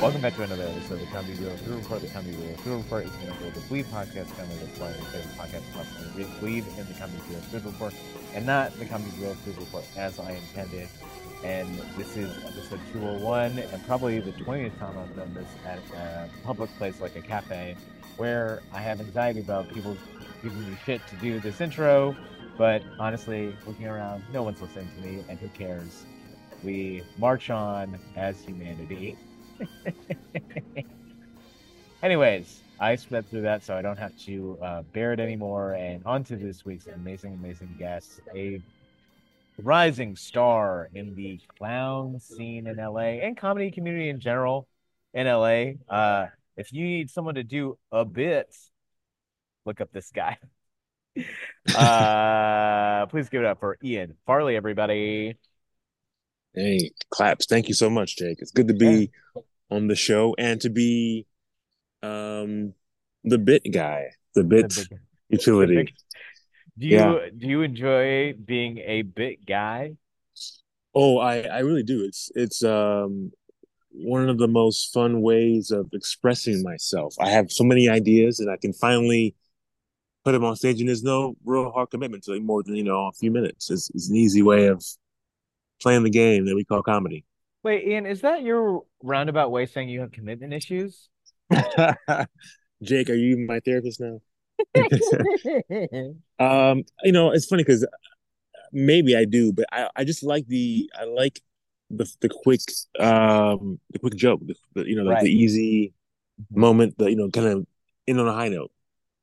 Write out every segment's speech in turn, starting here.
Welcome back to another episode of the Comedy Bureau Through Report. The Comedy Bureau Through Report is an episode of the Bleav podcast family that's part of your favorite podcast platform. Bleav and the Comedy Bureau Through Report, and not the Comedy Bureau Through Report as I intended. And this is episode 201, and probably the 20th time I've done this at a public place like a cafe, where I have anxiety about people giving me shit to do this intro. But honestly, looking around, no one's listening to me, and who cares? We march on as humanity. Anyways, I sped through that so I don't have to bear it anymore, and on to this week's amazing guest, a rising star in the clown scene in LA and comedy community in general in LA. If you need someone to do a bit, look up this guy. Please give it up for Ian Farley, everybody. Hey, claps. Thank you so much, Jake. It's good to be on the show and to be the bit guy, the bit utility. Do you enjoy being a bit guy? Oh, I really do. It's one of the most fun ways of expressing myself. I have so many ideas and I can finally put them on stage, and there's no real hard commitment to it more than, a few minutes. It's an easy way of playing the game that we call comedy. Wait, Ian, is that your roundabout way saying you have commitment issues? Jake, are you my therapist now? It's funny because maybe I do, but I just like the quick joke, the easy moment, kind of in on a high note.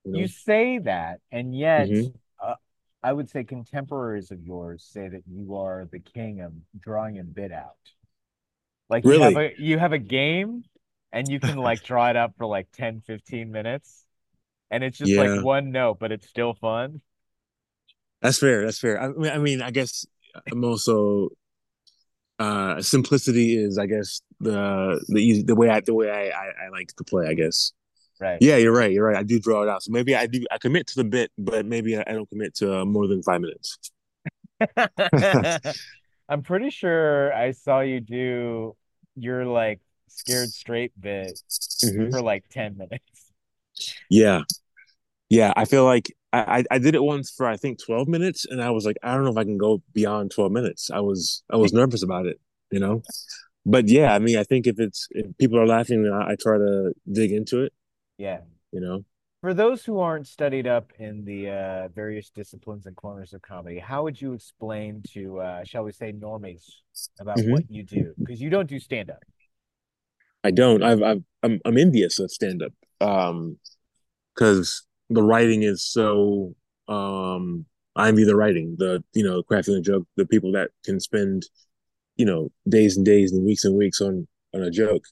You say that, and yet. Mm-hmm. I would say contemporaries of yours say that you are the king of drawing a bit out. Like, really? you have a game and you can draw it out for 10, 15 minutes. And it's just one note, but it's still fun. That's fair. I mean, I guess I'm also simplicity is, I guess, the way I like to play, I guess. Right. Yeah, you're right. I do draw it out. So maybe I do. I commit to the bit, but maybe I don't commit to more than 5 minutes. I'm pretty sure I saw you do your scared straight bit for 10 minutes. Yeah. I feel like I did it once for, I think, 12 minutes, and I was like, I don't know if I can go beyond 12 minutes. I was nervous about it, But yeah, I mean, I think if people are laughing, I try to dig into it. Yeah. For those who aren't studied up in the various disciplines and corners of comedy, how would you explain to, shall we say, normies about what you do? Because you don't do stand-up. I don't. I'm envious of stand-up because the writing is so... I envy the writing, the crafting a joke, the people that can spend, days and days and weeks on a joke.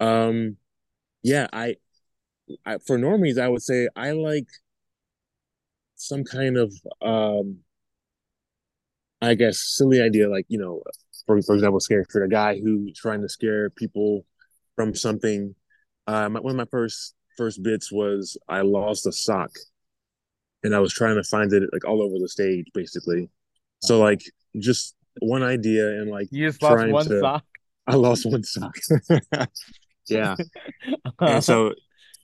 I for normies, I would say I like some kind of, I guess, silly idea. For example, scare for a guy who's trying to scare people from something. One of my first bits was I lost a sock, and I was trying to find it all over the stage, basically. So just one idea, and you just lost one sock. I lost one sock. Yeah, and so.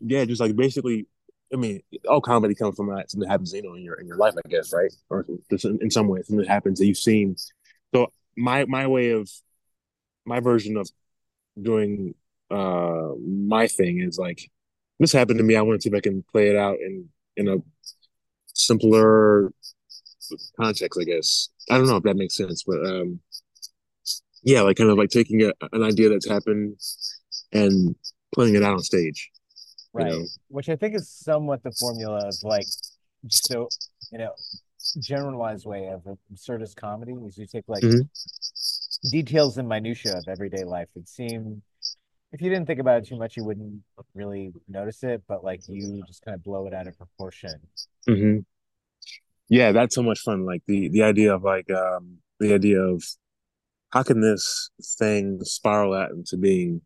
Yeah, just basically, I mean, all comedy comes from something that happens, in your life, I guess, right? Or just in some way, something that happens that you've seen. So my version of doing my thing is this happened to me. I want to see if I can play it out in a simpler context, I guess. I don't know if that makes sense, but kind of taking an idea that's happened and playing it out on stage. Right, which I think is somewhat the formula of generalized way of absurdist comedy is you take details and minutiae of everyday life that seem, if you didn't think about it too much, you wouldn't really notice it, but you just kind of blow it out of proportion. Mm-hmm. Yeah, that's so much fun. The idea of the idea of how can this thing spiral out into being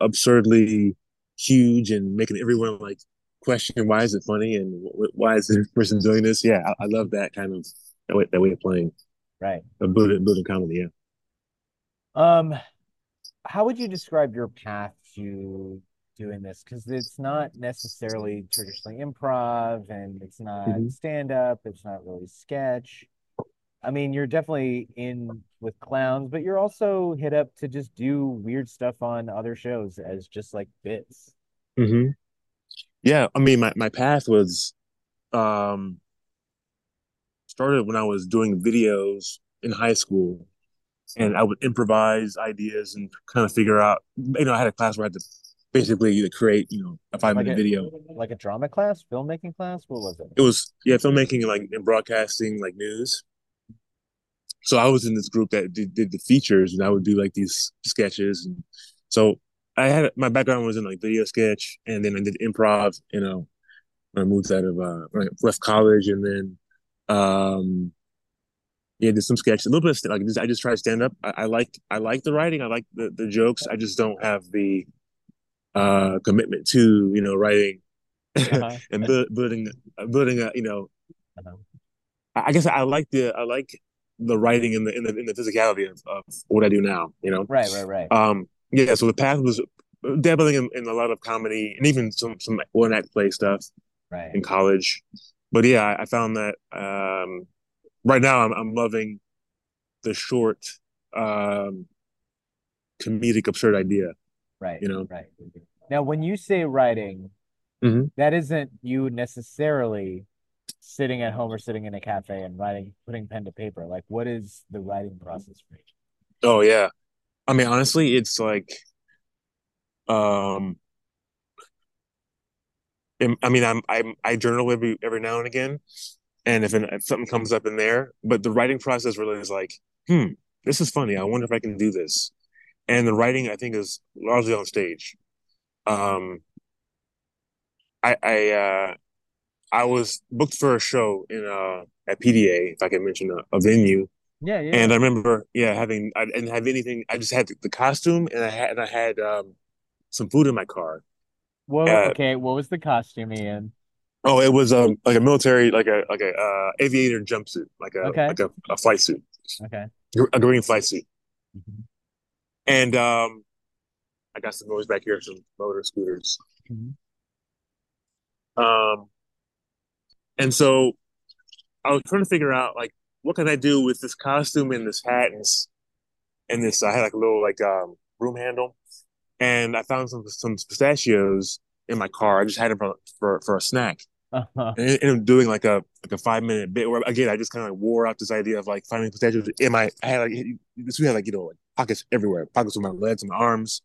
absurdly huge and making everyone like question, why is it funny and why is this person doing this? Yeah, I love that kind of that way of playing. Right. Building comedy, yeah. How would you describe your path to doing this? Because it's not necessarily traditionally improv, and it's not stand-up, it's not really sketch. I mean, you're definitely in with clowns, but you're also hit up to just do weird stuff on other shows as just like bits. Mm-hmm. Yeah, I mean, my path was started when I was doing videos in high school, and I would improvise ideas and kind of figure out, you know, I had a class where I had to basically create, you know, a 5-minute video. Like a drama class, filmmaking class? What was it? It was, yeah, filmmaking and broadcasting, like news. So I was in this group that did the features, and I would do like these sketches. And so I had, my background was in like video sketch, and then I did improv, you know, when I moved out of, left college, and then, yeah, did some sketches, a little bit of, I just tried stand up. I like the writing. I like the jokes. I just don't have the commitment to, you know, writing and building a, you know, I guess I like the writing and the physicality of what I do now, you know? Right. Yeah, so the path was dabbling in a lot of comedy and even some one-act play stuff in college. But yeah, I found that right now I'm loving the short comedic absurd idea. Right, you know? Right. Now, when you say writing, that isn't you necessarily sitting at home or sitting in a cafe and writing, putting pen to paper. Like, what is the writing process for you? Oh, yeah. I mean, honestly, it's like, I mean, I journal every now and again, and if something comes up in there, but the writing process really is like, this is funny. I wonder if I can do this. And the writing, I think, is largely on stage. I was booked for a show at PDA, if I can mention a venue. Yeah. And I remember, I didn't have anything. I just had the costume, and I had some food in my car. Well, okay. What was the costume, Ian? Oh, it was like a military, like a aviator jumpsuit, like a flight suit. Okay. A green flight suit. Mm-hmm. And I got some noise back here, some motor scooters. Mm-hmm. And so I was trying to figure out like, what can I do with this costume and this hat and this? I had like a little broom handle, and I found some pistachios in my car. I just had them for a snack, and doing like a 5-minute bit where again I just kind of wore out this idea of like finding pistachios in my. I had like pockets everywhere, pockets on my legs, on my arms,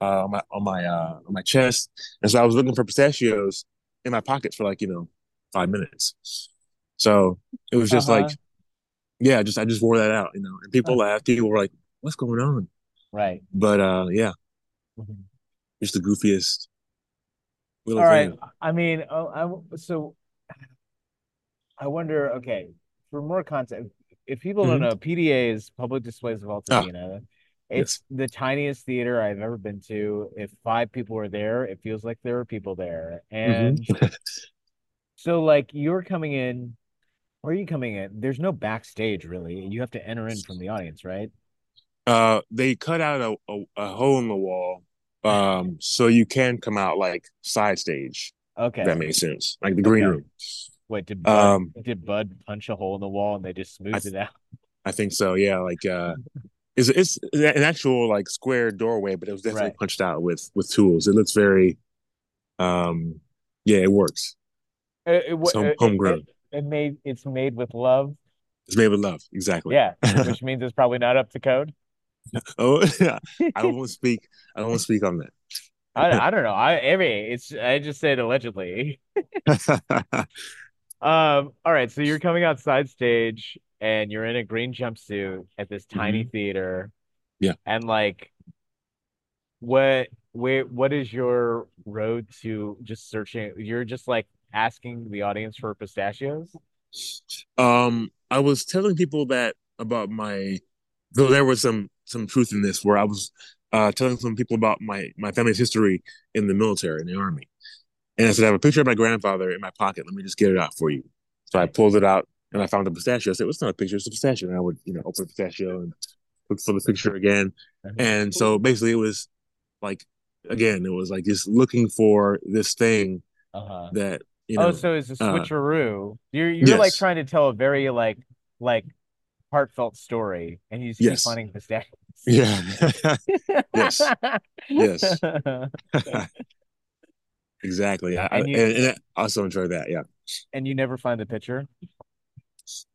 on my chest, and so I was looking for pistachios in my pockets for 5 minutes. So it was just I just wore that out, you know, and people laughed. People were like, what's going on? Right. But yeah, it's the goofiest. All right. I mean, so I wonder, okay, for more content, if people don't know, PDA is Public Displays of Altadena. It's the tiniest theater I've ever been to. If 5 people are there, it feels like there are people there. And so like you're coming in, where are you coming in? There's no backstage really. You have to enter in from the audience, right? They cut out a hole in the wall, so you can come out like side stage. Okay, if that makes sense. Like the green room. Wait, did Bud punch a hole in the wall and they just smoothed it out? I think so. Yeah, like it's an actual like square doorway, but it was definitely punched out with tools. It looks very, it works. Homegrown. It's made with love. It's made with love, exactly. Yeah, which means it's probably not up to code. Oh, yeah. I won't speak on that. I don't know. I just said allegedly. All right. So you're coming outside stage, and you're in a green jumpsuit at this tiny theater. Yeah. And like, what is your road to just searching? You're just like asking the audience for pistachios? I was telling people that about there was some truth in this, where I was telling some people about my family's history in the military, in the Army. And I said, I have a picture of my grandfather in my pocket. Let me just get it out for you. So I pulled it out and I found the pistachio. I said, well, it's not a picture, it's a pistachio. And I would, open the pistachio and look for the picture again. And so basically it was like, again, it was like just looking for this thing that, so it's a switcheroo. You're yes. like trying to tell a very like heartfelt story, and you just yes. keep finding pistachios. Yeah. yes. Yes. Exactly. And I also enjoy that. Yeah. And you never find the picture?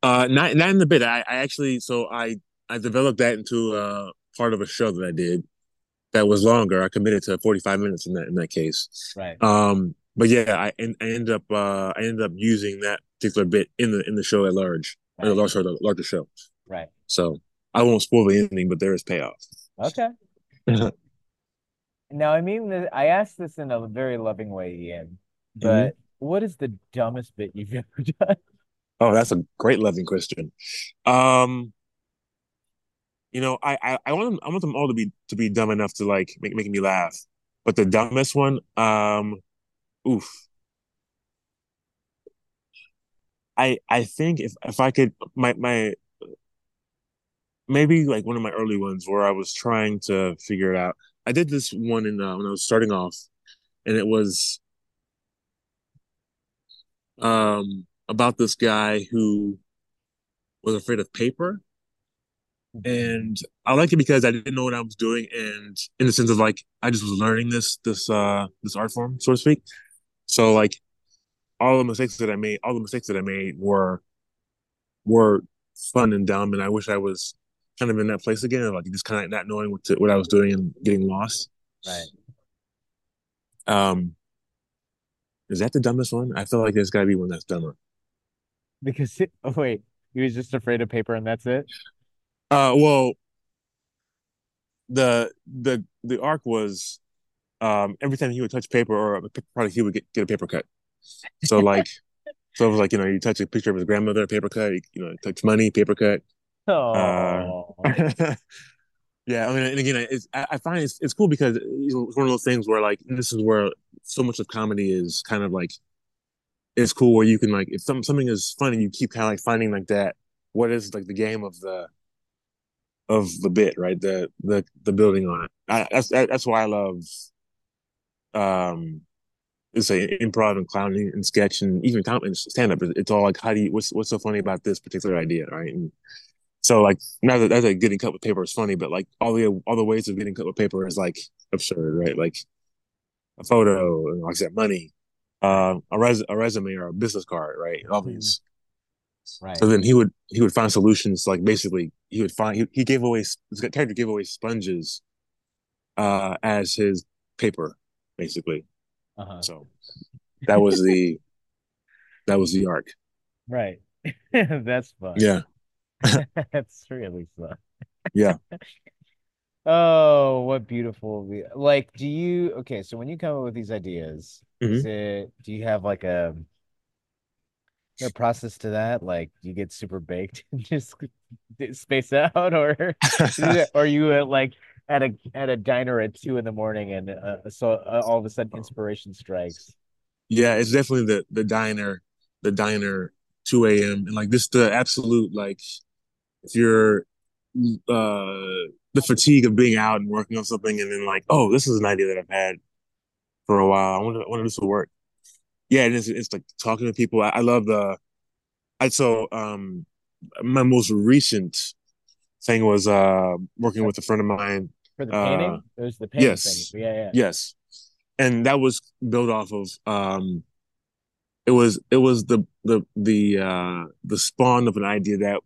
Not in the bit. I actually, so I developed that into part of a show that I did that was longer. I committed to 45 minutes in that case. Right. But yeah, I ended up using that particular bit in the show at large, right. In the larger show. Right. So I won't spoil the ending, but there is payoff. Okay. Now, I asked this in a very loving way, Ian, but what is the dumbest bit you've ever done? Oh, that's a great loving question. I want them all to be dumb enough to like making me laugh, but the dumbest one, oof. I think if I could, my maybe like one of my early ones where I was trying to figure it out. I did this one when I was starting off, and it was about this guy who was afraid of paper. And I liked it because I didn't know what I was doing, and in the sense of like I just was learning this art form, so to speak. So like all the mistakes that I made were fun and dumb, and I wish I was kind of in that place again, like just kind of not knowing what I was doing and getting lost. Right. Is that the dumbest one? I feel like there's got to be one that's dumber. Because he was just afraid of paper, and that's it. Well, the arc was every time he would touch paper or a product, he would get a paper cut. So like, so it was like, you touch a picture of his grandmother, paper cut. You touch money, paper cut. Oh. Yeah. I mean, and again, I find it's cool because it's one of those things where like this is where so much of comedy is kind of like, it's cool where you can like if something is funny, you keep kind of like finding like that. What is like the game of the bit, right? The building on it. That's why I love, let's say improv and clowning and sketch and even stand up. It's all like, how do you? What's so funny about this particular idea, right? And so like now that's like getting cut with paper is funny, but like all the ways of getting cut with paper is like absurd, right? Like a photo, and like I said, money, a resume or a business card, right? All these. Right. So then he would find solutions. Like basically, he gave away his character gave away sponges, as his paper, basically. So that was the arc. Right. That's fun. Yeah. That's really fun. Yeah. Oh, what beautiful! Like, do you? Okay, so when you come up with these ideas, do you have like a? A process to that, like you get super baked and just space out, or or you like at a diner at 2 a.m. and so all of a sudden inspiration strikes. Yeah, it's definitely the diner 2 a.m. and like this the absolute like if you're the fatigue of being out and working on something and then like oh this is an idea that I've had for a while I wonder if this will work. Yeah, and it's like talking to people. I love the. So my most recent thing was working with a friend of mine for the painting. It was the painting. Yes, thing. Yeah, yeah. Yes, and that was built off of. It was the spawn of an idea that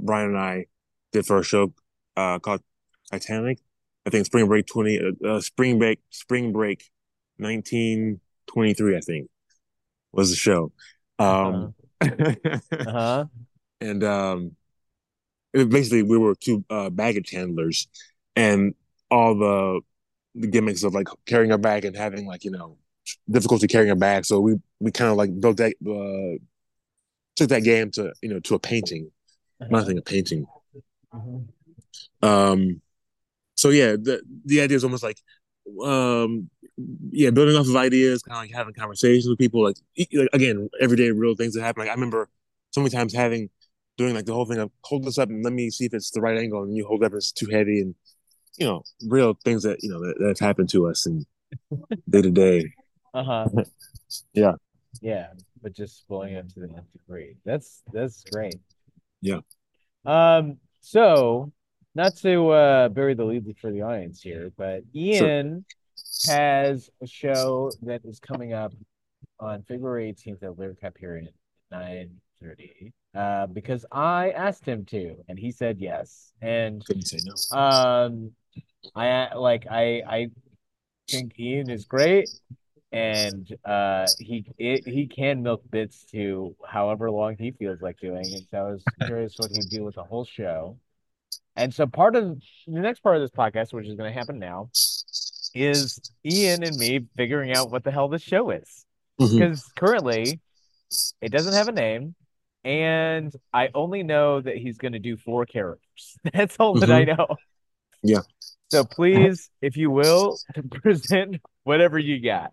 Brian and I did for a show called Titanic. I think Spring Break 1923. I think. Was the show. And it basically we were two baggage handlers and all the gimmicks of like carrying a bag and having like, difficulty carrying a bag. So we kind of like built that, took that game to, to a painting, not a painting. So yeah, the idea is almost like, yeah, building off of ideas, kind of like having conversations with people, like again, everyday real things that happen. Like I remember so many times doing like the whole thing of hold this up and let me see if it's the right angle, and you hold up, it's too heavy, and you know, real things that, you know, that have happened to us in day to day. Yeah. Yeah, but just blowing up to the nth degree. That's great. Yeah. So not to bury the lead for the audience here, but Ian has a show that is coming up on February 18th at Lyric Hyperion at 9:30. Because I asked him to, and he said yes. And couldn't say no. I think Ian is great, and he can milk bits to however long he feels like doing. And so I was curious what he'd do with the whole show. And so part of the next part of this podcast, which is going to happen now, is Ian and me figuring out what the hell this show is, because currently it doesn't have a name. And I only know that he's going to do 4 characters. That's all that I know. Yeah. So please, if you will, present whatever you got.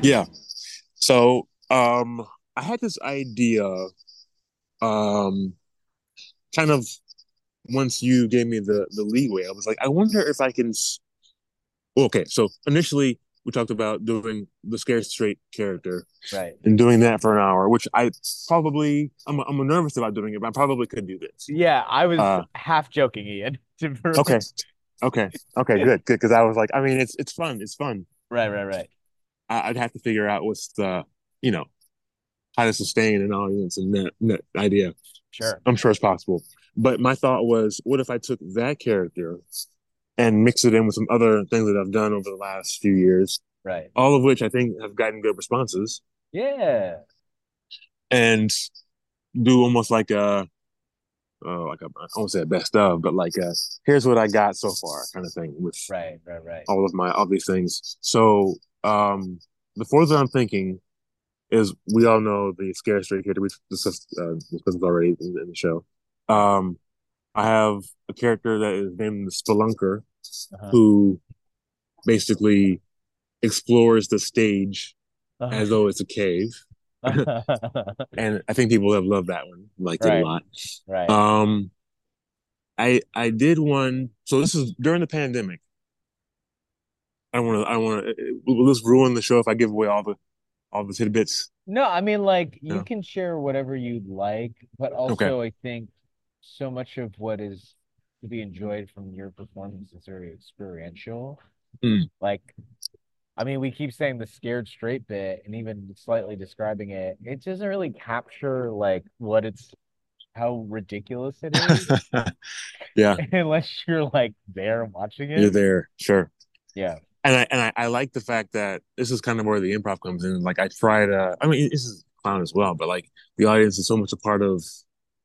Yeah. So I had this idea, kind of once you gave me the leeway, I was like, I wonder if I can. Okay. So initially we talked about doing the scared straight character, right? And doing that for an hour, which I'm nervous about doing it, but I probably could do this. Yeah. I was half joking, Ian. Okay. Good. Cause I was like, I mean, it's fun. It's fun. Right. I'd have to figure out what's the, you know, how to sustain an audience and that idea. Sure. I'm sure it's possible. But my thought was, what if I took that character and mix it in with some other things that I've done over the last few years? Right. All of which I think have gotten good responses. Yeah. And do almost like I won't say a best of, but like a, here's what I got so far kind of thing with all of my, all these things. So, the fourth that I'm thinking is, we all know the scare straight character. We discussed already in the show. I have a character that is named the Spelunker, who basically explores the stage as though it's a cave. And I think people have loved that one, liked it a lot. Right. I did one. So this is during the pandemic. I want to. Will this ruin the show if I give away all the tidbits? No, I mean, like, you can share whatever you'd like, but also I think so much of what is to be enjoyed from your performance is very experiential. Like, I mean, we keep saying the scared straight bit, and even slightly describing it, it doesn't really capture like how ridiculous it is. Yeah, unless you're like there watching it. You're there, sure. Yeah. And I like the fact that this is kind of where the improv comes in. Like, I try to, I mean, this is clown as well, but like the audience is so much a part of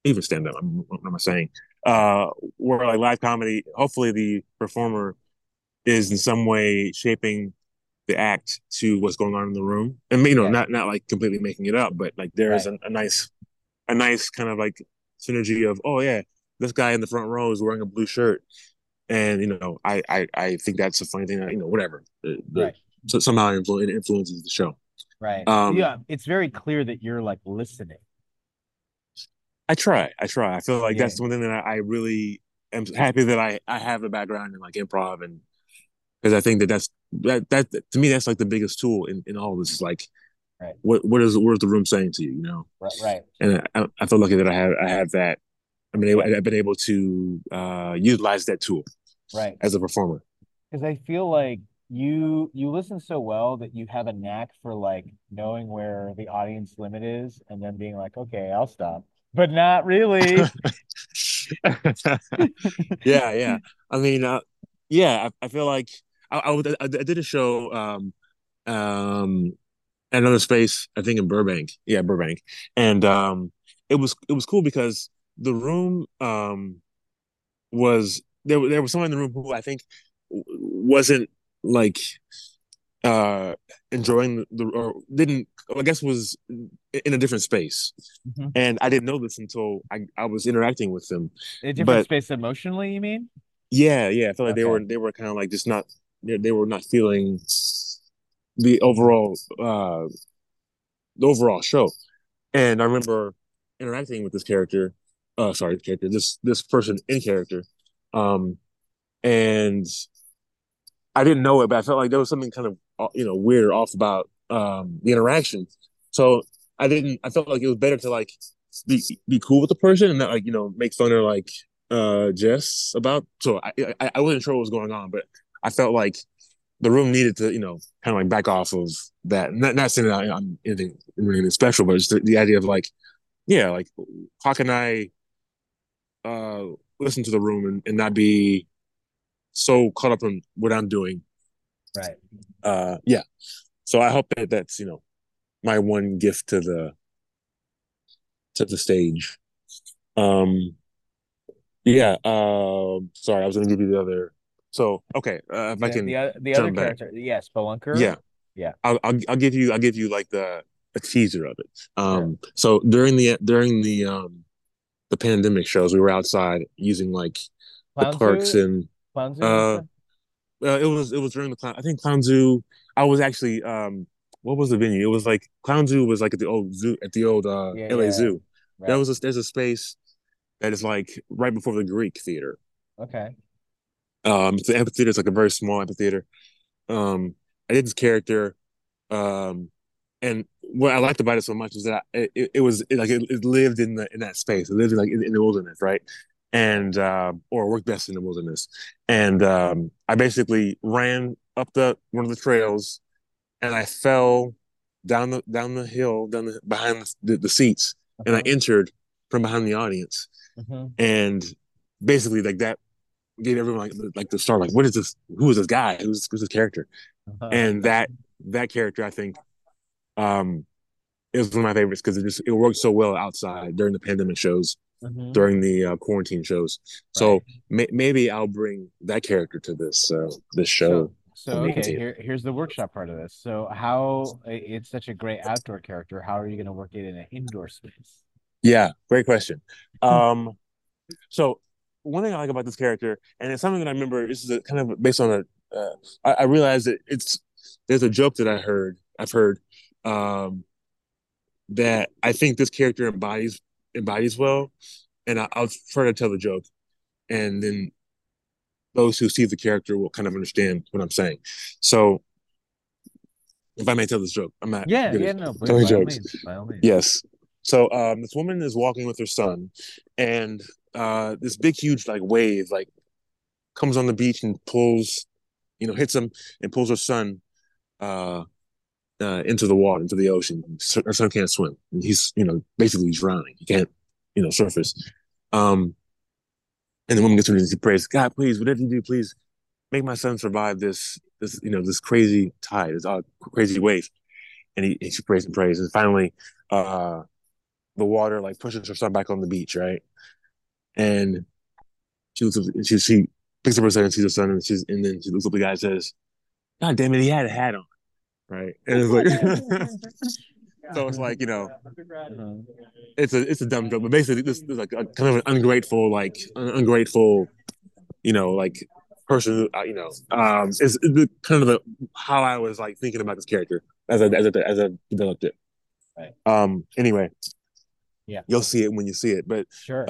even stand up. What am I saying? Where like live comedy, hopefully the performer is in some way shaping the act to what's going on in the room. And, you know, not like completely making it up, but like there is a nice kind of like synergy of, oh yeah, this guy in the front row is wearing a blue shirt. And, you know, I think that's a funny thing that, you know, whatever. Right. So somehow it influences the show. Right. Yeah. It's very clear that you're like listening. I try. I feel like that's one thing that I really am happy that I have a background in like improv, and because I think that's to me, that's like the biggest tool in all of this is like, right. What is the room saying to you, you know? Right. And I feel lucky that I have that. I mean, I've been able to utilize that tool, right, as a performer. Because I feel like you listen so well that you have a knack for like knowing where the audience limit is, and then being like, okay, I'll stop, but not really. yeah. I mean, I feel like I did a show at another space, I think in Burbank. Yeah, Burbank, and it was cool because the room was there was someone in the room who I think wasn't like enjoying or didn't, I guess, was in a different space. Mm-hmm. And I didn't know this until I was interacting with them. A different space emotionally, you mean? Yeah. I felt like they were kind of like just not, they were not feeling the overall show. And I remember interacting with this character, this person in character, and I didn't know it, but I felt like there was something kind of, you know, weird or off about the interaction. So I felt like it was better to like be cool with the person and not like, you know, make fun or like jests about. So I wasn't sure what was going on, but I felt like the room needed to, you know, kind of like back off of that. Not saying that I'm anything really special, but just the idea of like, yeah, like how can I listen to the room and not be so caught up in what I'm doing, right? Yeah. So I hope that that's, you know, my one gift to the stage. Yeah. Sorry, I was going to give you the other. So okay, if I can the other character, yes, Spelunker. Yeah. I'll give you like a teaser of it. Sure. So during the pandemic shows, we were outside using like the parks and Clown Zoo. It was during the Clown. I think Clown Zoo. I was actually what was the venue? It was like Clown Zoo was like at the old zoo, at the old LA Zoo. Right. There's a space that is like right before the Greek Theater. Okay. It's the amphitheater. It's like a very small amphitheater. I did this character. And what I liked about it so much is that it lived in that space. It lived in the wilderness, right? And or worked best in the wilderness. And I basically ran up one of the trails, and I fell down the hill, behind the seats, and I entered from behind the audience. Mm-hmm. And basically, like that gave everyone like the start, like, what is this? Who is this guy? Who's this character? Uh-huh. And that character, I think. It was one of my favorites because it worked so well outside during the pandemic shows, during the quarantine shows. Right. So maybe I'll bring that character to this show. So okay, here's the workshop part of this. So how it's such a great outdoor character, how are you going to work it in an indoor space? Yeah, great question. So one thing I like about this character, and it's something that I remember. This is kind of based on a. I realized that there's a joke that I've heard that I think this character embodies well, and I'll try to tell the joke, and then those who see the character will kind of understand what I'm saying. So if I may tell this joke, I'm not telling jokes. By all means. Yes. So this woman is walking with her son, and this big huge like wave like comes on the beach and pulls, you know, hits him and pulls her son into the water, into the ocean. Her son can't swim. He's, you know, basically drowning. He can't, you know, surface. And the woman gets her and she prays, God, please, whatever you do, please make my son survive this, you know, this crazy tide, this crazy wave. And she prays and prays. And finally, the water like pushes her son back on the beach, right? And she picks up her son and sees her son, and then she looks up at the guy and says, God damn it, he had a hat on. Right. And it's like so it's like, you know, it's a dumb joke, but basically this is like a kind of an ungrateful you know, like person, you know, is kind of the how I was like thinking about this character as I developed it. Right. Anyway. Yeah. You'll see it when you see it, but sure.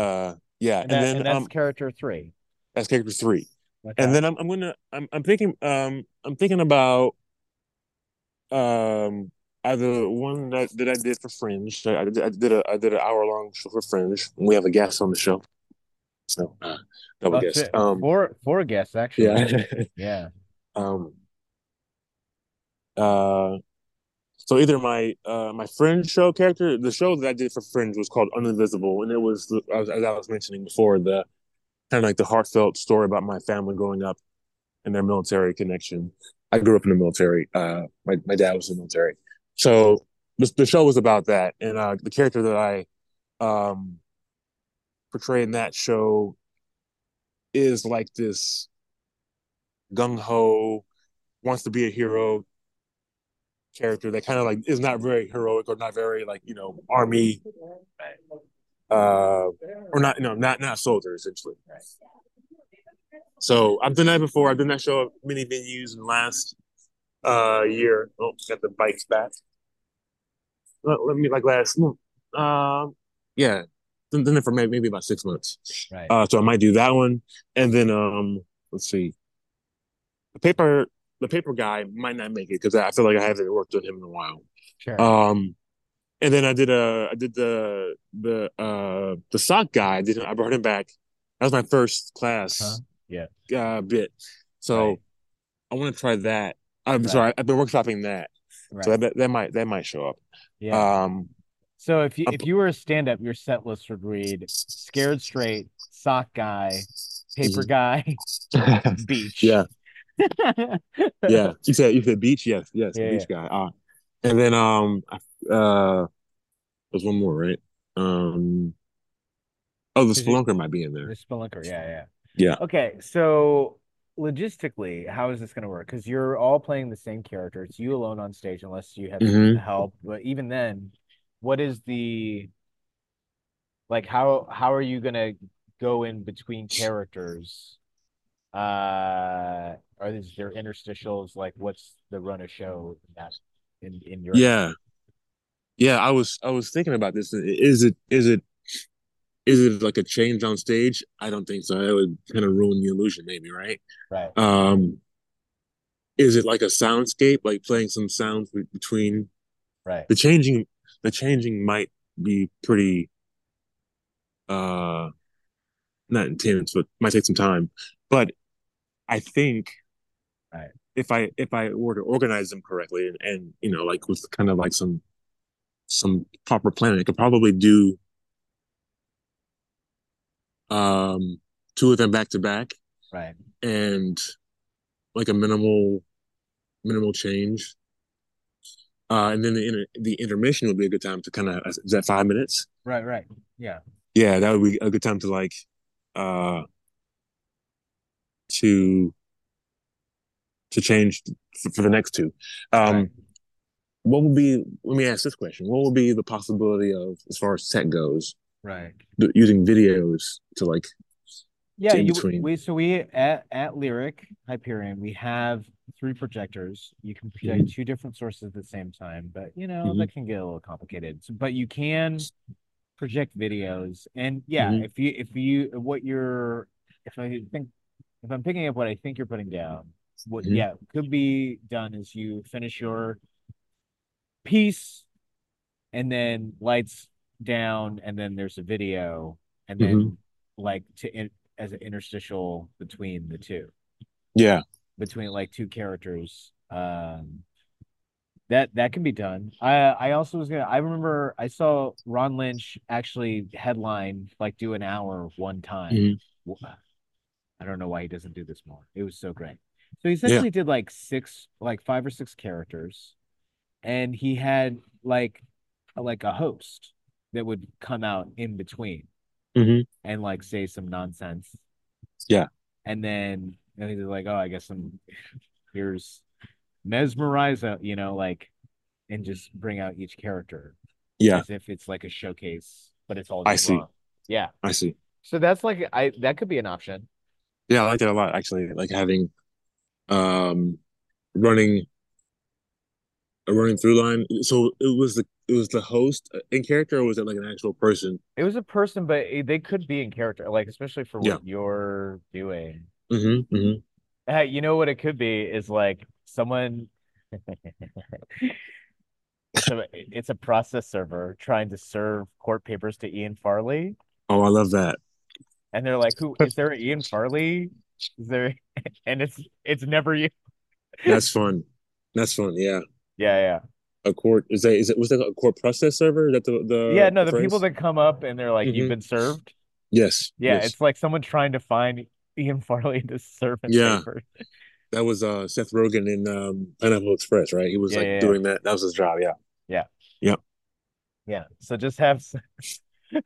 Yeah. And then that's character three. That's character three. Okay. And then I'm thinking about either one that I did for Fringe. I did an hour long show for Fringe. We have a guest on the show, so double guest. Four guests actually. Yeah, yeah. So either my Fringe show character, the show that I did for Fringe was called Uninvisible, and it was, as I was mentioning before, the kind of like the heartfelt story about my family growing up and their military connection. I grew up in the military. My dad was in the military. So the show was about that. And the character that I portray in that show is like this gung-ho, wants to be a hero character that kind of like is not very heroic or not very like, you know, army or not soldier essentially. So I've done that before. I've done that show at many venues in the last year. Oh, got the bikes back. Done it for maybe about 6 months. Right. So I might do that one, and then let's see. The paper guy might not make it because I feel like I haven't worked with him in a while. Sure. And then I did the sock guy. I brought him back. That was my first class. Huh? Yeah. Bit. So right. I want to try that. I'm right. Sorry, I've been workshopping that. Right. So that might show up. Yeah. So if you were a stand-up, your set list would read Scared Straight, Sock Guy, Paper Guy, Beach. Yeah. Yeah. You said beach, yes, yeah, beach guy. And then there's one more, right? The Spelunker might be in there. The Spelunker, yeah. Okay, so logistically, how is this going to work? Because you're all playing the same character. It's you alone on stage, unless you have help. But even then, what is the like? How are you going to go in between characters? Are there interstitials? Like, what's the run of show in your? Yeah, opinion? Yeah. I was thinking about this. Is it like a change on stage? I don't think so. That would kind of ruin the illusion, maybe, right? Right. Is it like a soundscape, like playing some sounds between? Right. The changing might be pretty, not intense, but might take some time. But I think, right, if I were to organize them correctly, and you know, like with kind of like some proper planning, I could probably do. Two of them back to back, right? And like a minimal change, and then the intermission would be a good time to kind of, is that 5 minutes? Right, yeah. That would be a good time to like, to change for the next two. Right. What would be? Let me ask this question: what would be the possibility of, as far as set goes? Right, using videos to like, yeah. We at Lyric Hyperion we have 3 projectors. You can project 2 different sources at the same time, but you know that can get a little complicated. So, but you can project videos, and yeah, if I'm picking up what I think you're putting down, what could be done is you finish your piece, and then lights down, and then there's a video, and then like as an interstitial between the two, between like 2 characters, that can be done. I remember I saw Ron Lynch actually headline, like, do an hour one time. I don't know why he doesn't do this more. It was so great. So he essentially did like 5 or 6 characters, and he had like a host that would come out in between and like say some nonsense. Yeah. And then he's like, oh, I guess here's mesmeriza, you know, like, and just bring out each character. Yeah. As if it's like a showcase, but it's all I see. Yeah. I see. So that's like, that could be an option. Yeah, I liked it a lot, actually. Like having running through line. So it was the host in character, or was it like an actual person? It was a person, but they could be in character, like especially for what you're doing. Mm-hmm, mm-hmm. You know what it could be is like someone. It's a process server trying to serve court papers to Ian Farley. Oh, I love that. And they're like, "Who is there? An Ian Farley? Is there?" And it's never you. That's fun. That's fun. Yeah. Yeah, yeah. A court was that a court process server? Is that the phrase? People that come up and they're like, mm-hmm. "You've been served." Yes. Yeah, yes. It's like someone trying to find Ian Farley to serve. Papers. That was Seth Rogen in Pineapple Express, right? He was doing that. That was his job. Yeah. Yeah. Yeah. Yeah. So just have your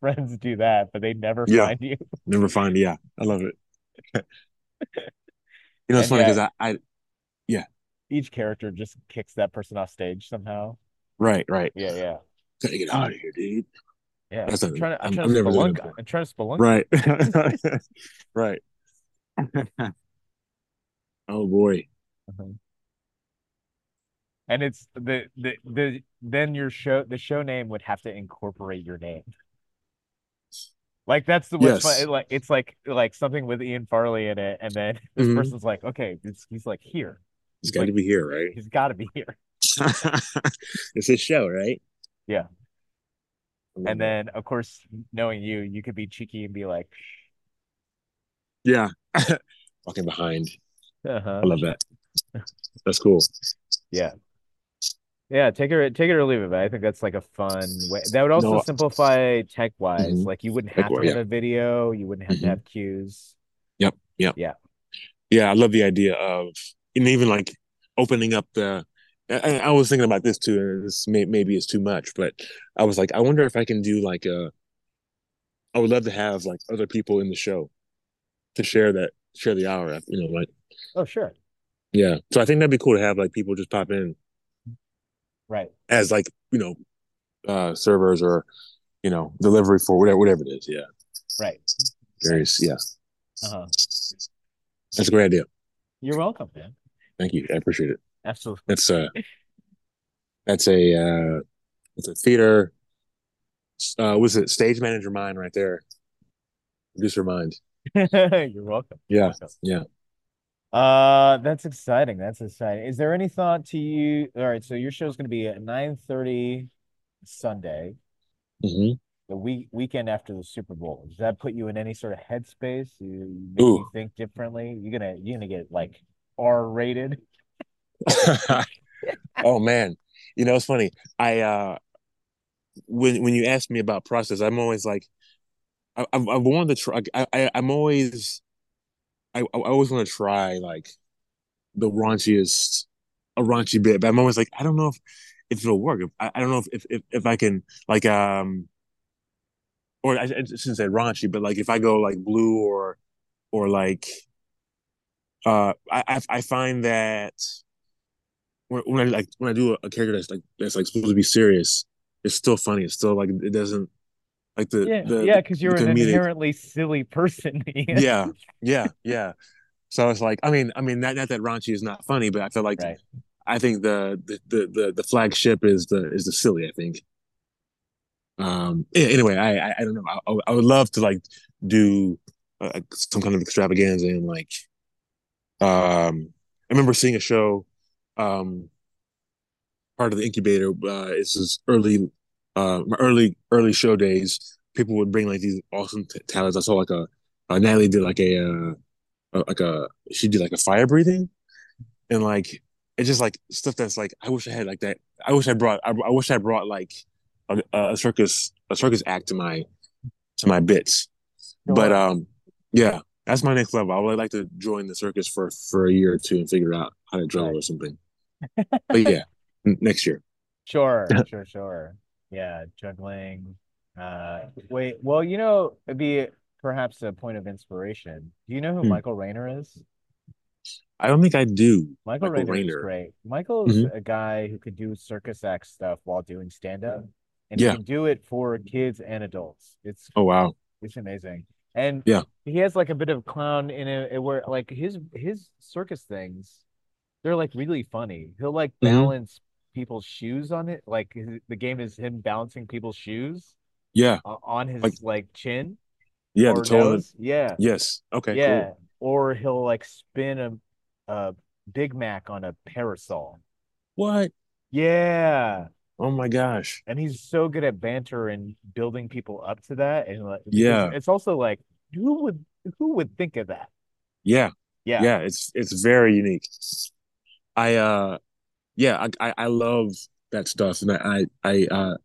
friends do that, but they never find you. Never find you. Yeah, I love it. You know, it's funny because I each character just kicks that person off stage somehow. Right. Right. Yeah. Yeah. Gotta get out of here, dude. Yeah. I'm trying to spelunk. Right. Right. Oh boy. Uh-huh. And it's the then your show, the show name would have to incorporate your name. Like that's the fun, like it's like something with Ian Farley in it, and then this mm-hmm. person's like, okay, he's like here. He's got to be here, right? He's got to be here. It's his show, right? Yeah. And then, of course, knowing you, you could be cheeky and be like, yeah, walking behind. Uh-huh. I love that. That's cool. Yeah. Yeah, take it or leave it, but I think that's like a fun way. That would also simplify tech-wise. Mm-hmm. Like you wouldn't have to have a video. You wouldn't have mm-hmm. to have cues. Yep, yep. Yeah. Yeah, I love the idea of, and even like opening up the, I was thinking about this too, and this maybe it's too much, but I was like, I wonder if I can do like I would love to have like other people in the show to share the hour, you know, like. Oh, sure. Yeah. So I think that'd be cool to have like people just pop in. Right. As like, you know, servers or, you know, delivery for whatever it is. Yeah. Right. Various. Yeah. Uh-huh. That's a great idea. You're welcome, man. Thank you. I appreciate it. Absolutely. That's a theater. Was it stage manager mind right there? Producer mind. You're welcome. Yeah. You're welcome. Yeah. That's exciting. That's exciting. Is there any thought to you? All right, so your show's going to be at 9:30 Sunday, mm-hmm. the weekend after the Super Bowl. Does that put you in any sort of headspace? You think differently? You're gonna get like R-rated. Oh man, you know it's funny. I when you ask me about process, I'm always like, I want to try. I always want to try like the raunchiest, a raunchy bit, but I'm always like, I don't know if it'll work. I don't know if I can like, or I shouldn't say raunchy, but like if I go like blue or like, I find that when I do a character that's like supposed to be serious, it's still funny. It's still like, it doesn't. Like because you're an inherently silly person. Ian. Yeah. So it's like, I mean, not that raunchy is not funny, but I feel like I think the flagship is the silly. I think. Anyway, I don't know. I would love to like do some kind of extravaganza and like. I remember seeing a show, part of the incubator. It's this early. My early show days, people would bring like these awesome talents. I saw like Natalie did like she did like a fire breathing, and like it's just like stuff that's like I wish I had like that. I wish I brought like a circus act to my bits. No but way. Yeah, that's my next level. I would like to join the circus for a year or two and figure out how to draw or something. But yeah, next year. Sure. Yeah, juggling. Wait, well, you know, it'd be perhaps a point of inspiration. Do you know who Michael Rayner is? I don't think I do. Michael Rayner is great. Michael's a guy who could do circus act stuff while doing stand-up. And he can do it for kids and adults. It's amazing. And yeah, he has like a bit of clown in it, where like his circus things, they're like really funny. He'll like balance people's shoes on it. Like the game is him balancing people's shoes. Yeah. On his like chin. Yeah. The toe. Yeah. Yes. Okay. Yeah. Cool. Or he'll like spin a Big Mac on a parasol. What? Yeah. Oh my gosh. And he's so good at banter and building people up to that. And like, yeah, it's also like, who would think of that? Yeah. Yeah. Yeah. It's very unique. I love that stuff. And I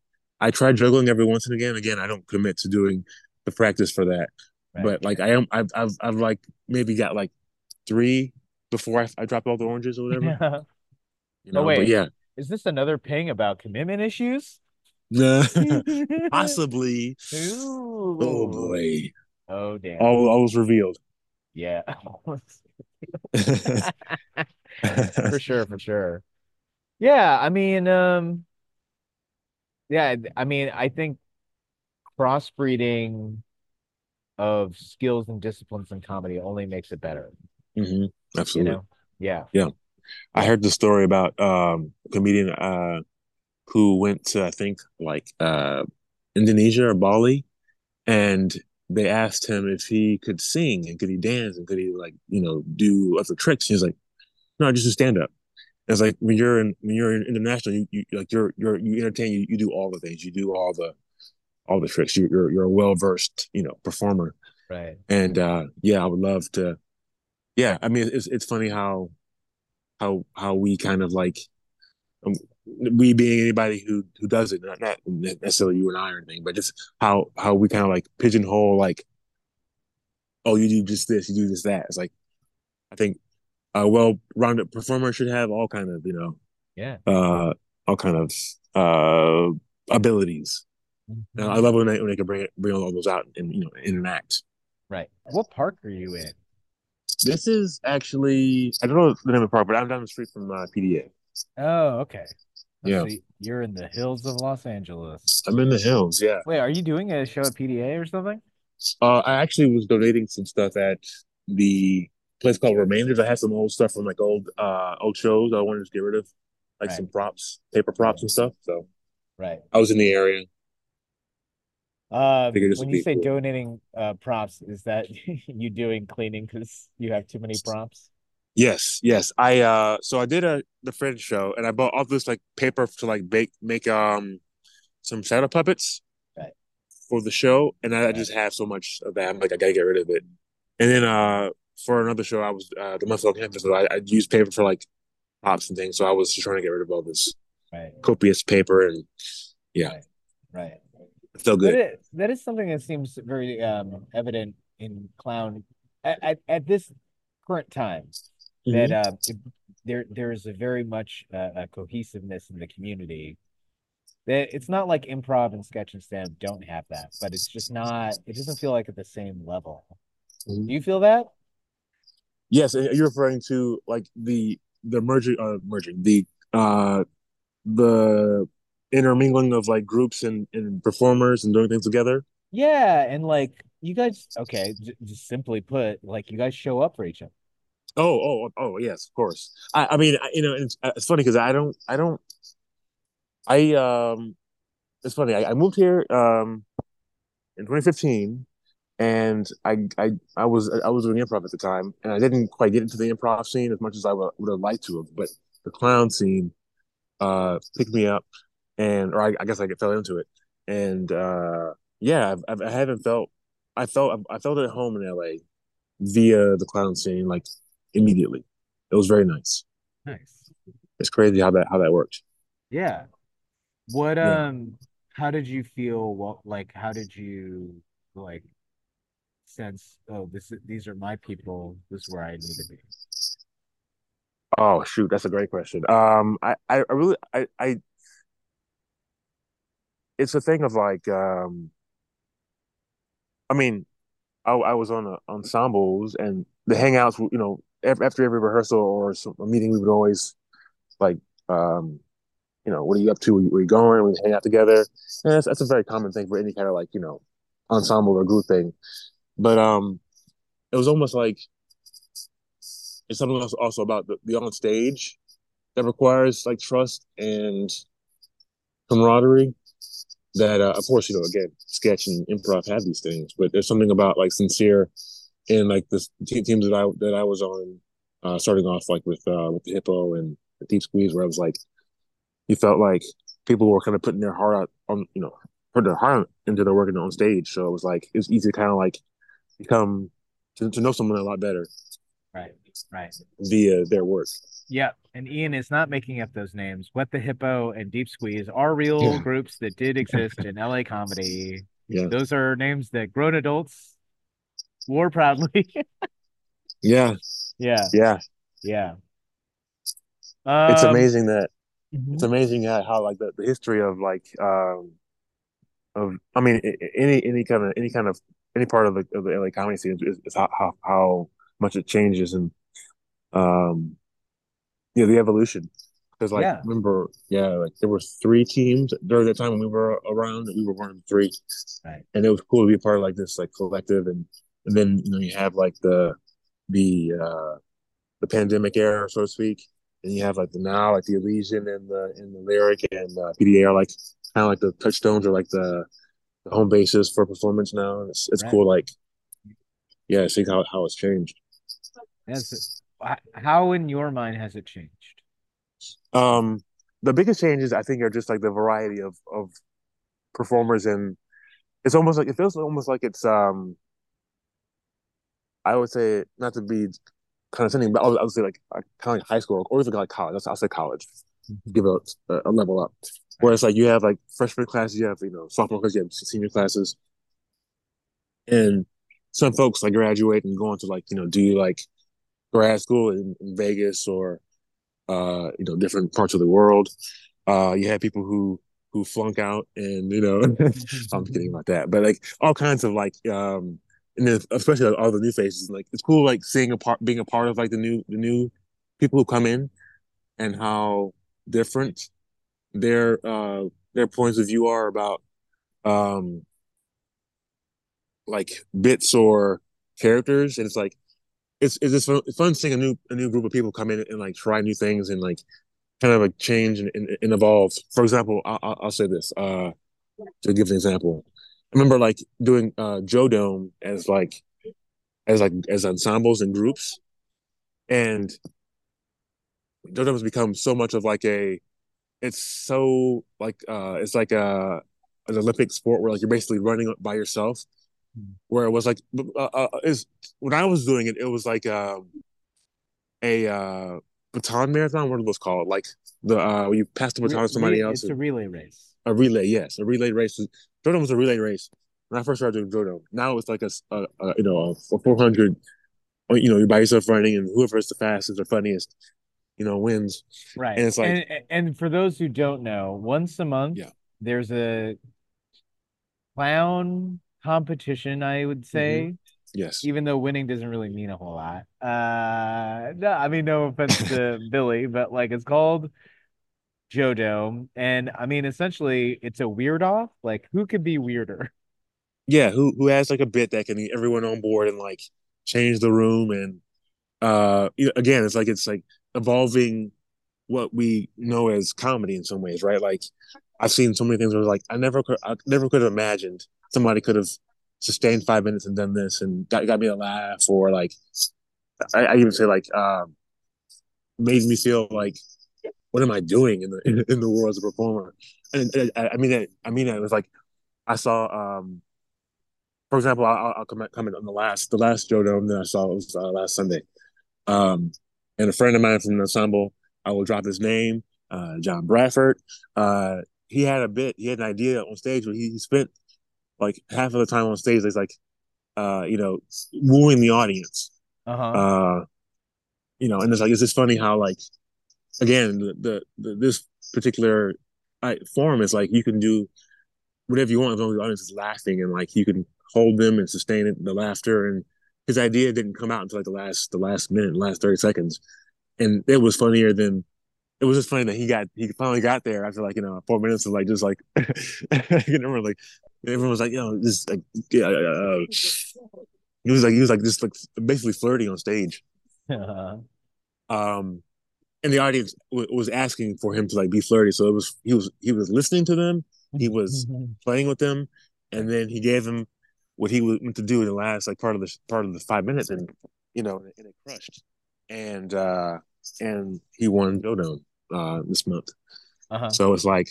try juggling every once and again. Again, I don't commit to doing the practice for that. Right. But like I've like maybe got like 3 before I dropped all the oranges or whatever. Yeah. You know, oh wait. Yeah. Is this another ping about commitment issues? Possibly. Ooh. Oh boy. Oh damn. All was revealed. Yeah. For sure. Yeah, I mean, I think crossbreeding of skills and disciplines in comedy only makes it better. Mm-hmm. Absolutely. You know? Yeah. Yeah. I heard the story about a comedian who went to, I think, like Indonesia or Bali, and they asked him if he could sing and could he dance and could he like, you know, do other tricks. He's like, no, I just do stand up. It's like when you're in international, you entertain, you do all the things, you do all the tricks. You're a well versed, you know, performer. Right. And I would love to. Yeah, I mean, it's funny how we kind of like, we being anybody who does it, not necessarily you and I or anything, but just how we kind of like pigeonhole like, oh, you do just this, you do just that. It's like, I think a well-rounded performer should have all kind of, you know, all kind of abilities. Mm-hmm. And I love when they can bring all those out and, you know, interact. Right. What park are you in? This is actually, I don't know the name of the park, but I'm down the street from PDA. Oh, okay. So you're in the hills of Los Angeles. I'm in the hills. Yeah. Wait, are you doing a show at PDA or something? I actually was donating some stuff at the place called Remainders. I had some old stuff from like old shows I wanted to get rid of, like some props, paper props and stuff. So, I was in the area. When you say donating props, is that you doing cleaning because you have too many props? Yes. I did the Fringe show, and I bought all this like paper to like make some shadow puppets for the show, and I just have so much of that. I'm like, I gotta get rid of it, and then for another show, I was the month on campus, so I used paper for like props and things. So I was just trying to get rid of all this copious paper, and right. I feel good. That is something that seems very evident in clown at this current time. Mm-hmm. That there is a very much a cohesiveness in the community. That it's not like improv and sketch and stand don't have that, but it's just not. It doesn't feel like at the same level. Mm-hmm. Do you feel that? Yes, you're referring to like the merging the intermingling of like groups and performers and doing things together. Yeah, and like you guys, just simply put, like you guys show up for each other. Oh, yes, of course. I mean, it's funny because it's funny. I moved here in 2015. And I was doing improv at the time, and I didn't quite get into the improv scene as much as I would have liked to have. But the clown scene picked me up, or I guess I fell into it. And I felt at home in LA via the clown scene, like immediately. It was very nice. Nice. It's crazy how that worked. Yeah. What? Yeah. How did you feel? How did you like? Sense, oh, these are my people, this is where I need to be? Oh shoot, that's a great question. I really it's a thing of like I mean, I was on ensembles, and the hangouts, you know, after every rehearsal or a meeting, we would always like you know, what are you up to, where are you going, we hang out together. And that's a very common thing for any kind of like, you know, ensemble or group thing. But it was almost like it's something else also about the on stage that requires like trust and camaraderie that, of course, you know, again, sketch and improv have these things, but there's something about like sincere and like the teams that I was on, starting off like with the Hippo and the Deep Squeeze, where I was like, you felt like people were kind of putting their heart out on, you know, put their heart into their work on stage. So it was like, it's easy to kind of like become to know someone a lot better. Right. Via their work. Yeah. And Ian is not making up those names. Wet the Hippo and Deep Squeeze are real groups that did exist in LA comedy. Yeah. Those are names that grown adults wore proudly. Yeah. It's amazing that it's amazing how like the history of like I mean any part of the LA comedy scene is how much it changes and the evolution, because like remember like there were three teams during that time when we were around that we were running three, right? And it was cool to be a part of like this like collective, and then you know you have like the pandemic era, so to speak, and you have like the now like the Elysian and the Lyric and PDA are like kind of like the touchstones or like the home bases for performance now, and it's right. Cool like see how it's changed. How in your mind has it changed? The biggest changes I think are just like the variety of performers, and it's almost like it feels almost like it's I would say, not to be condescending, but I would say like kind of like high school or even like college. I'll say college, give it a level up. Where it's like you have like freshman classes, you have sophomore classes, you have senior classes, and some folks like graduate and go on to like do like grad school in Vegas or different parts of the world. You have people who flunk out and I'm kidding about that, but like all kinds of like. And then especially like, all the new faces, like it's cool, like being a part of like the new people who come in, and how different their points of view are about like bits or characters, and it's like it's just fun seeing a new group of people come in and like try new things and like kind of like change and evolve. For example, I'll say this to give an example. I remember like doing Jo Dome as ensembles and groups, and Jo Dome has become so much of like an Olympic sport where like you're basically running by yourself. Where it was like when I was doing it, it was like a baton marathon. What it was called, like the when you pass the baton to somebody else. It's a relay race. A relay, yes. A relay race. Jo Dome was a relay race when I first started doing Jo Dome. Now it's like a 400, you're by yourself running, and whoever is the fastest or funniest, wins. Right. And it's like, and for those who don't know, once a month, there's a clown competition, I would say. Mm-hmm. Yes. Even though winning doesn't really mean a whole lot. No offense to Billy, but like it's called Jo Dome, and I mean essentially it's a weird off, like who could be weirder, who has like a bit that can get everyone on board and like change the room, and again it's like evolving what we know as comedy in some ways, right? Like I've seen so many things where like I never could have imagined somebody could have sustained 5 minutes and done this and got me a laugh, or like I even say like made me feel like, what am I doing in the world as a performer? And I mean, it was like I saw, for example, I'll comment on the last Jo Dome that I saw was last Sunday, and a friend of mine from the ensemble, I will drop his name, John Bradford. He had an idea on stage where he spent like half of the time on stage, he's like, wooing the audience. And it's just funny how like. Again, this particular form is like you can do whatever you want as long as the audience is laughing, and like you can hold them and sustain it, the laughter. And his idea didn't come out until like the last minute, last 30 seconds, and it was funnier than it was. Just funny that he finally got there after like 4 minutes of like just like everyone was like, just like He was like basically flirting on stage. And the audience was asking for him to like be flirty. So it was he was listening to them. He was playing with them, and then he gave him what he was meant to do in the last like part of the 5 minutes, and and it crushed. And he won Jo Dome this month. So it's like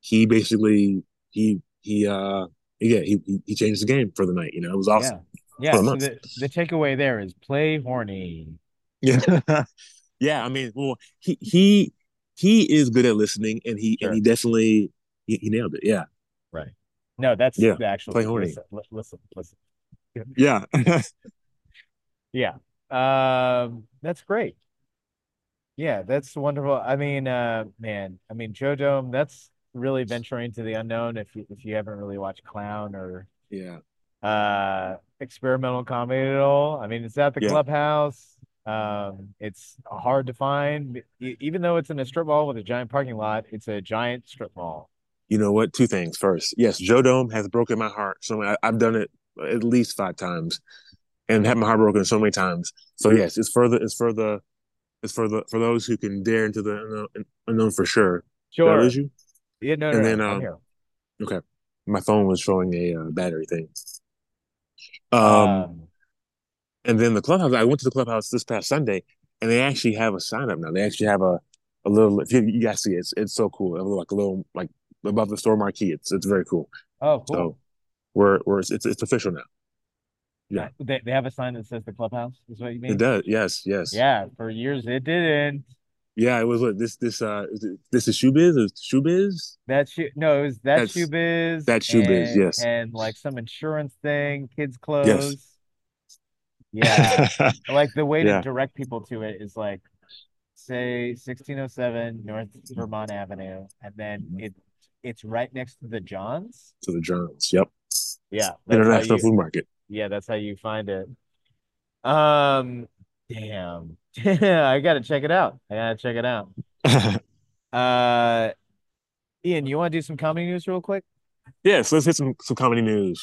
he basically he changed the game for the night. It was awesome. Yeah. So the takeaway there is play horny. Yeah. Yeah. I mean, well, he is good at listening, and he definitely he nailed it. Yeah. Right. No, that's the actual play horny. Listen. Yeah. Yeah. That's great. Yeah, that's wonderful. I mean, man, I mean, Jo Dome, that's really venturing into the unknown if you haven't really watched clown or experimental comedy at all. I mean, it's at the Clubhouse. It's hard to find. Even though it's in a strip mall with a giant parking lot, it's a giant strip mall. You know what? Two things. First, yes, Jo Dome has broken my heart. So I've done it at least 5 times and had my heart broken so many times. So yes, it's for those who can dare into the unknown for sure. Sure. Did I lose you? Yeah, no, and no, then, I'm here. Okay. My phone was showing a battery thing. And then the Clubhouse, I went to the Clubhouse this past Sunday, and they actually have a sign up now. They actually have a little, if you guys see it, it's so cool. A little above the store marquee. It's very cool. Oh, cool. So it's official now. Yeah. They have a sign that says the Clubhouse, is what you mean? It does. Yes. Yeah. For years it didn't. Yeah, it was like this is Shoebiz? Is Shoebiz? That's Shoebiz. That's Shoebiz, yes. And like some insurance thing, kids' clothes. Yes. Yeah. Like the way to direct people to it is like, say 1607 North Vermont Avenue, and then it's right next to the Johns. To the Johns, yep. Yeah. International Food Market. Yeah, that's how you find it. Damn. I gotta check it out. Ian, you want to do some comedy news real quick? Yeah, so let's hit some comedy news.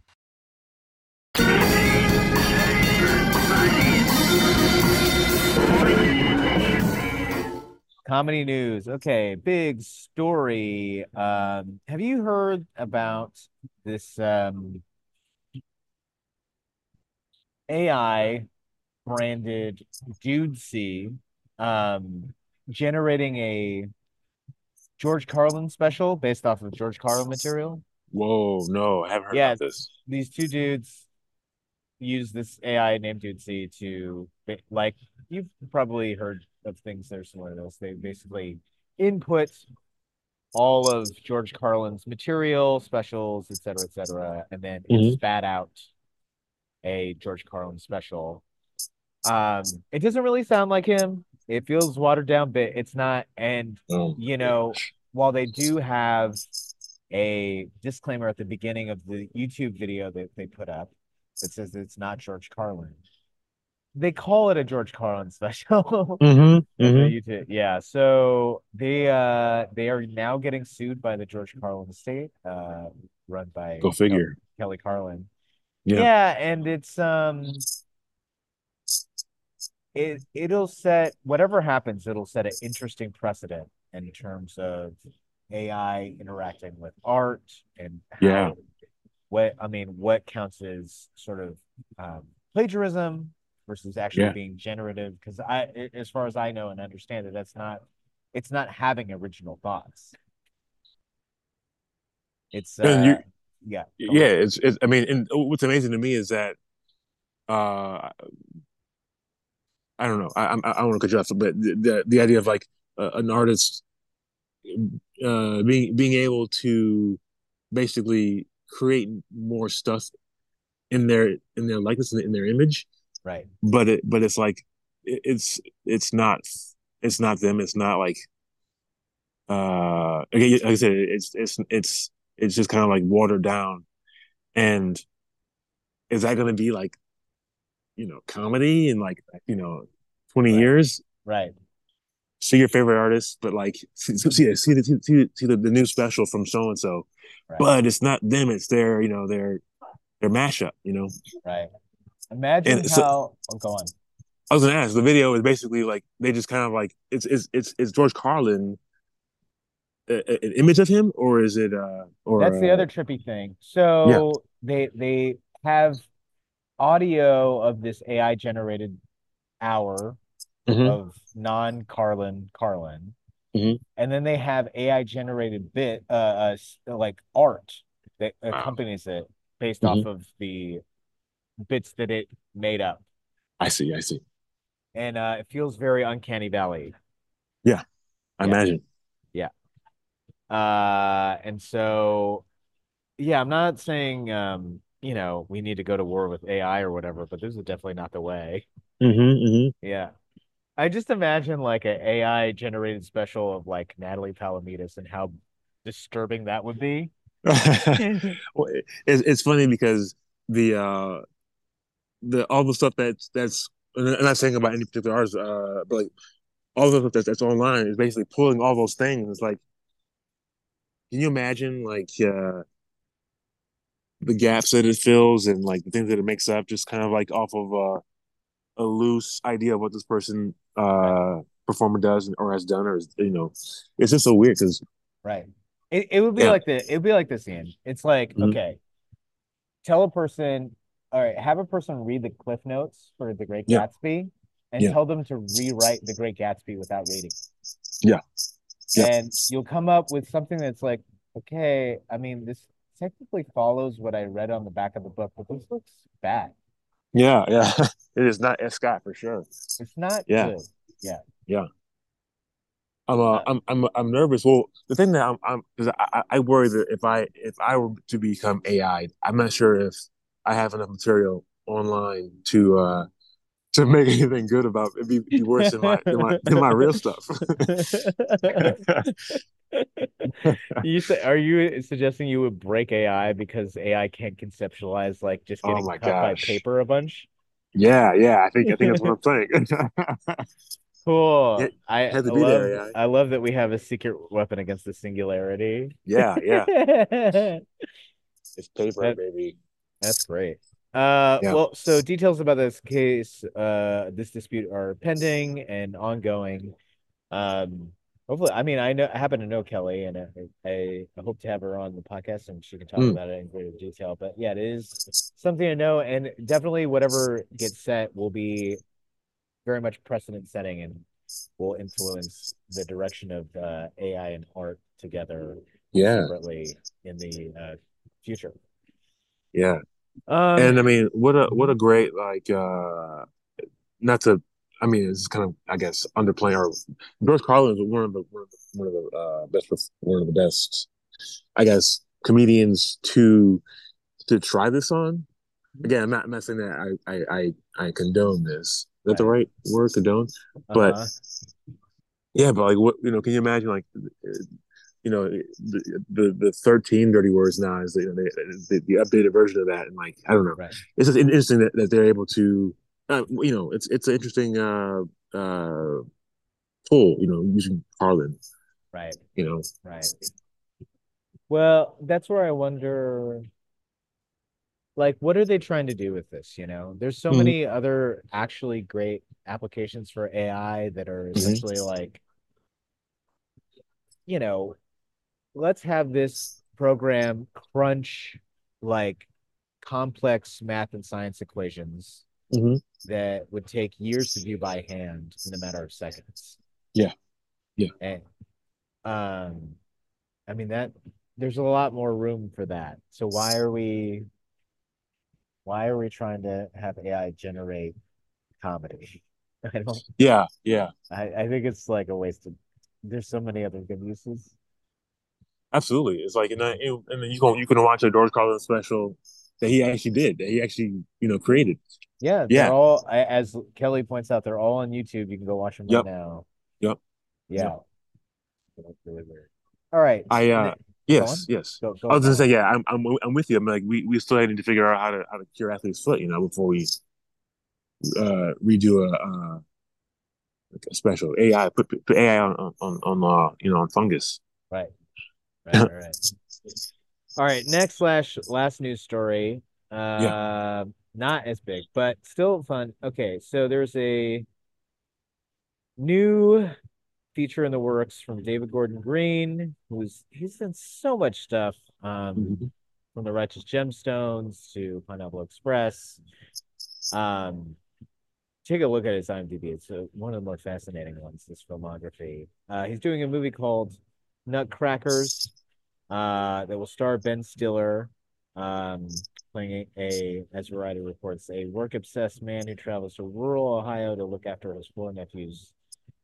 Comedy news. Okay, big story. Have you heard about this AI branded Dude C generating a George Carlin special based off of George Carlin material? Whoa, no, I haven't heard about this. These two dudes use this AI named Dude C to, like, you've probably heard of things that are similar to this. They basically input all of George Carlin's material, specials, et cetera, and then it spat out a George Carlin special. It doesn't really sound like him. It feels watered down, but it's not. And, while they do have a disclaimer at the beginning of the YouTube video that they put up that says it's not George Carlin, they call it a George Carlin special. YouTube. Yeah, so they are now getting sued by the George Carlin estate, run by Kelly Carlin. Yeah, and it's it'll set, whatever happens, it'll set an interesting precedent in terms of AI interacting with art and how, what counts as sort of plagiarism versus actually being generative, because as far as I know and understand it, it's not having original thoughts. It's I mean, and what's amazing to me is that I don't know. I don't want to cut you off, but the idea of like an artist being able to basically create more stuff in their likeness and in their image, right? But it's like it's not them. It's not like again, like I said, it's just kind of like watered down. And is that going to be like, you know, comedy in like, you know, 20 years? Right. See your favorite artist, but like see the new special from so and so, but it's not them. It's their, you know, their mashup, you know. Right. Imagine and how. So, oh, go on. I was gonna ask. The video is basically like they just kind of like it's George Carlin. An image of him, or is it? That's the other trippy thing. So they have audio of this AI generated hour of non-Carlin, and then they have AI generated bit like art that accompanies it based off of the bits that it made up. I see. And it feels very Uncanny Valley. Yeah, I imagine. Yeah. And so, yeah, I'm not saying, you know, we need to go to war with AI or whatever, but this is definitely not the way. Yeah. I just imagine like an AI generated special of like Natalie Palomides and how disturbing that would be. Well, it's funny because the all the stuff that's I'm not saying about any particular artist, but like all the stuff that's online is basically pulling all those things. It's like, can you imagine, like, the gaps that it fills and, like, the things that it makes up just kind of, like, off of a loose idea of what this person, performer does or has done or, is, you know, it's just so weird because... Right. It would be like this. It would be like this, Ian. It's like, okay, tell a person, all right, have a person read the Cliff Notes for The Great Gatsby and tell them to rewrite The Great Gatsby without reading it. Yeah. And you'll come up with something that's like, okay, I mean, this technically follows what I read on the back of the book, but this looks bad. Yeah. It is not F. Scott for sure. It's not good. Yeah. I'm nervous. Well, the thing that I worry that if I were to become AI, I'm not sure if I have enough material online to make anything good about it. It'd be worse than my real stuff. Are you suggesting you would break AI because AI can't conceptualize like just getting cut by paper a bunch? Yeah. I think that's what I'm saying. Cool. I love that we have a secret weapon against the singularity. Yeah. It's paper, baby. That's great. Well, so details about this case, this dispute are pending and ongoing. Hopefully, I mean, I happen to know Kelly, and I hope to have her on the podcast, and she can talk about it in greater detail. But yeah, it is something to know, and definitely whatever gets set will be very much precedent setting, and will influence the direction of AI and art together separately in the future. Yeah. And I mean, what a great, like, not to, I mean, it's kind of, I guess, underplaying. Or George Carlin is one of the best, I guess, comedians to try this on. Again, I'm not saying that I condone this. Is that the right word, condone? But but like, what, you know, can you imagine, like, you know, the 13 dirty words now is the updated version of that, and like, I don't know, it's just interesting that they're able to, you know, it's an interesting tool, you know, using Carlin, right? You know, right. Well, that's where I wonder, like, what are they trying to do with this? You know, there's so many other actually great applications for AI that are essentially like, you know, let's have this program crunch like complex math and science equations that would take years to do by hand in a matter of seconds. Yeah. Yeah. And I mean that there's a lot more room for that. So why are we trying to have AI generate comedy? I think it's like a waste of. There's so many other good uses. Absolutely, it's like and you can watch a George Carlin special that he actually did, that he actually created. Yeah, yeah. They're all, as Kelly points out, they're all on YouTube. You can go watch them right now. Yep. Yeah. Yep. That's really weird. All right. Yes. Go I was going to say, yeah, I'm with you. I'm like, we still need to figure out how to cure athlete's foot, before we redo a special AI, put AI on fungus. Right. Right. All right. Next last news story. Not as big, but still fun. Okay, so there's a new feature in the works from David Gordon Green, he's done so much stuff, from the Righteous Gemstones to Pineapple Express. Take a look at his IMDb. It's one of the more fascinating ones, this filmography. He's doing a movie called Nutcrackers that will star Ben Stiller, playing as Variety reports, a work-obsessed man who travels to rural Ohio to look after his four nephews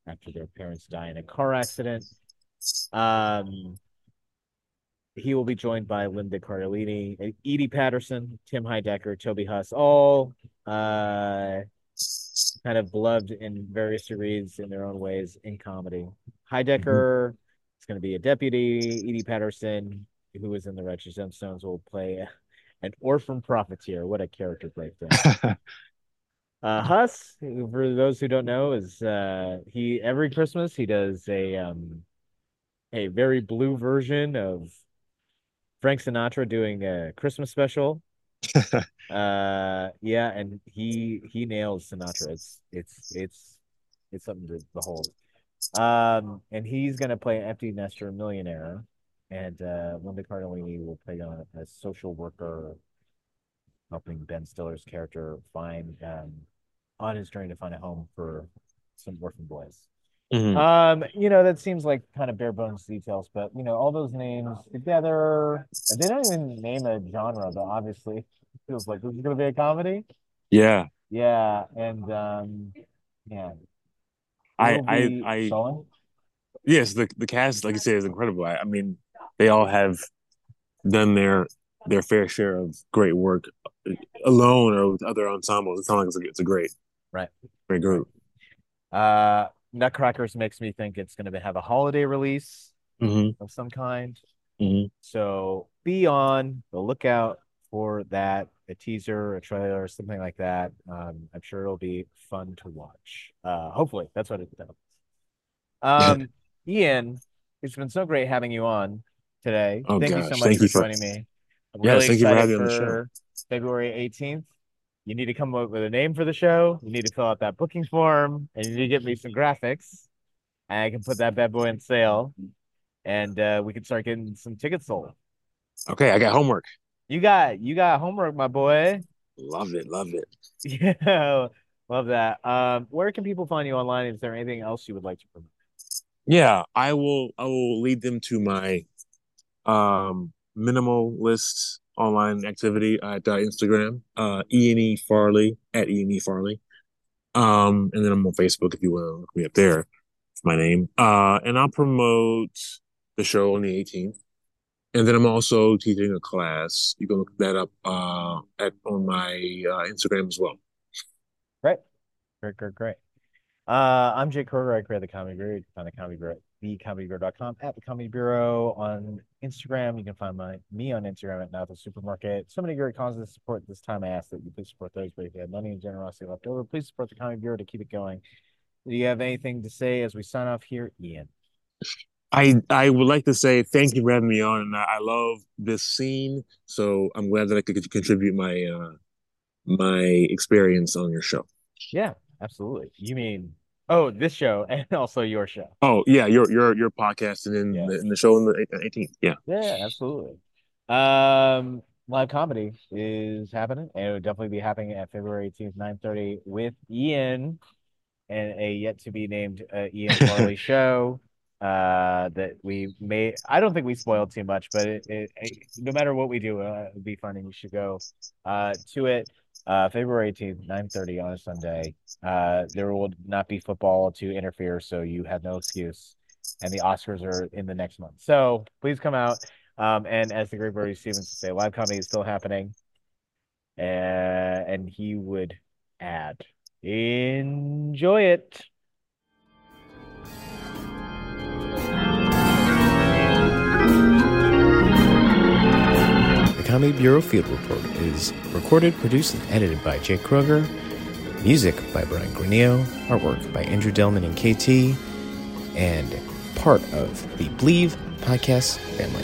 after their parents die in a car accident. He will be joined by Linda Cardellini, Edie Patterson, Tim Heidecker, Toby Huss, all kind of beloved in various degrees in their own ways in comedy. Heidecker is going to be a deputy. Edie Patterson, who is in the Righteous Gemstones, will play an orphan profiteer. What a character breakdown. Huss, for those who don't know, is he every Christmas he does a very Bleav version of Frank Sinatra doing a Christmas special. And he nails Sinatra. It's something to behold. And he's gonna play an empty nester millionaire, and Linda Cardellini will play on a social worker, helping Ben Stiller's character find on his journey to find a home for some orphan boys. That seems like kind of bare bones details, but all those names together, they don't even name a genre, but obviously it feels like this is going to be a comedy. Yeah, and yes, the cast, like you say, is incredible. I mean, they all have done their fair share of great work alone or with other ensembles. It sounds like it's a great group. Nutcrackers makes me think it's going to have a holiday release of some kind. So be on the lookout for that, a teaser, a trailer, something like that. I'm sure it'll be fun to watch. Hopefully, that's what it does. Ian, it's been so great having you on today. Thank you so much for joining me. I'm really excited for February 18th. You need to come up with a name for the show. You need to fill out that booking form, and you need to get me some graphics, and I can put that bad boy on sale, and we can start getting some tickets sold. Okay, I got homework. You got homework, my boy. Love it. Yeah, love that. Where can people find you online? Is there anything else you would like to promote? Yeah, I will lead them to my minimalist online activity at Instagram, Ian Farley, at Ian Farley. And then I'm on Facebook if you want to look me up there. It's my name. And I'll promote the show on the 18th. And then I'm also teaching a class. You can look that up on my Instagram as well. Great. I'm Jake Carter. I create the Comedy Bureau. You can find the Comedy Bureau thecomedybureau.com, at the Comedy Bureau on Instagram. You can find me on Instagram at Now the Supermarket. So many great causes to support this time. I ask that you please support those, but if you have money and generosity left over, please support the Comedy Bureau to keep it going. Do you have anything to say as we sign off here, Ian? I would like to say thank you for having me on, and I love this scene, so I'm glad that I could contribute my my experience on your show. Yeah, absolutely. You mean Oh, this show and also your show. Oh yeah, your podcast and then the show on the 18th. Yeah. Yeah, absolutely. Live comedy is happening, and it will definitely be happening at February 18th, 9:30 with Ian and a yet to be named Ian Farley show that we may. I don't think we spoiled too much, but it no matter what we do, it'll be fun, and you should go to it. February 18th, 9:30 on a Sunday. There will not be football to interfere, so you have no excuse. And the Oscars are in the next month, so please come out. And as the great Bernie Stevens would say, live comedy is still happening. And he would add, enjoy it. The Comedy Bureau Field Report is recorded, produced, and edited by Jake Kruger. Music by Brian Granillo. Artwork by Andrew Delman and KT. And part of the Bleav podcast family.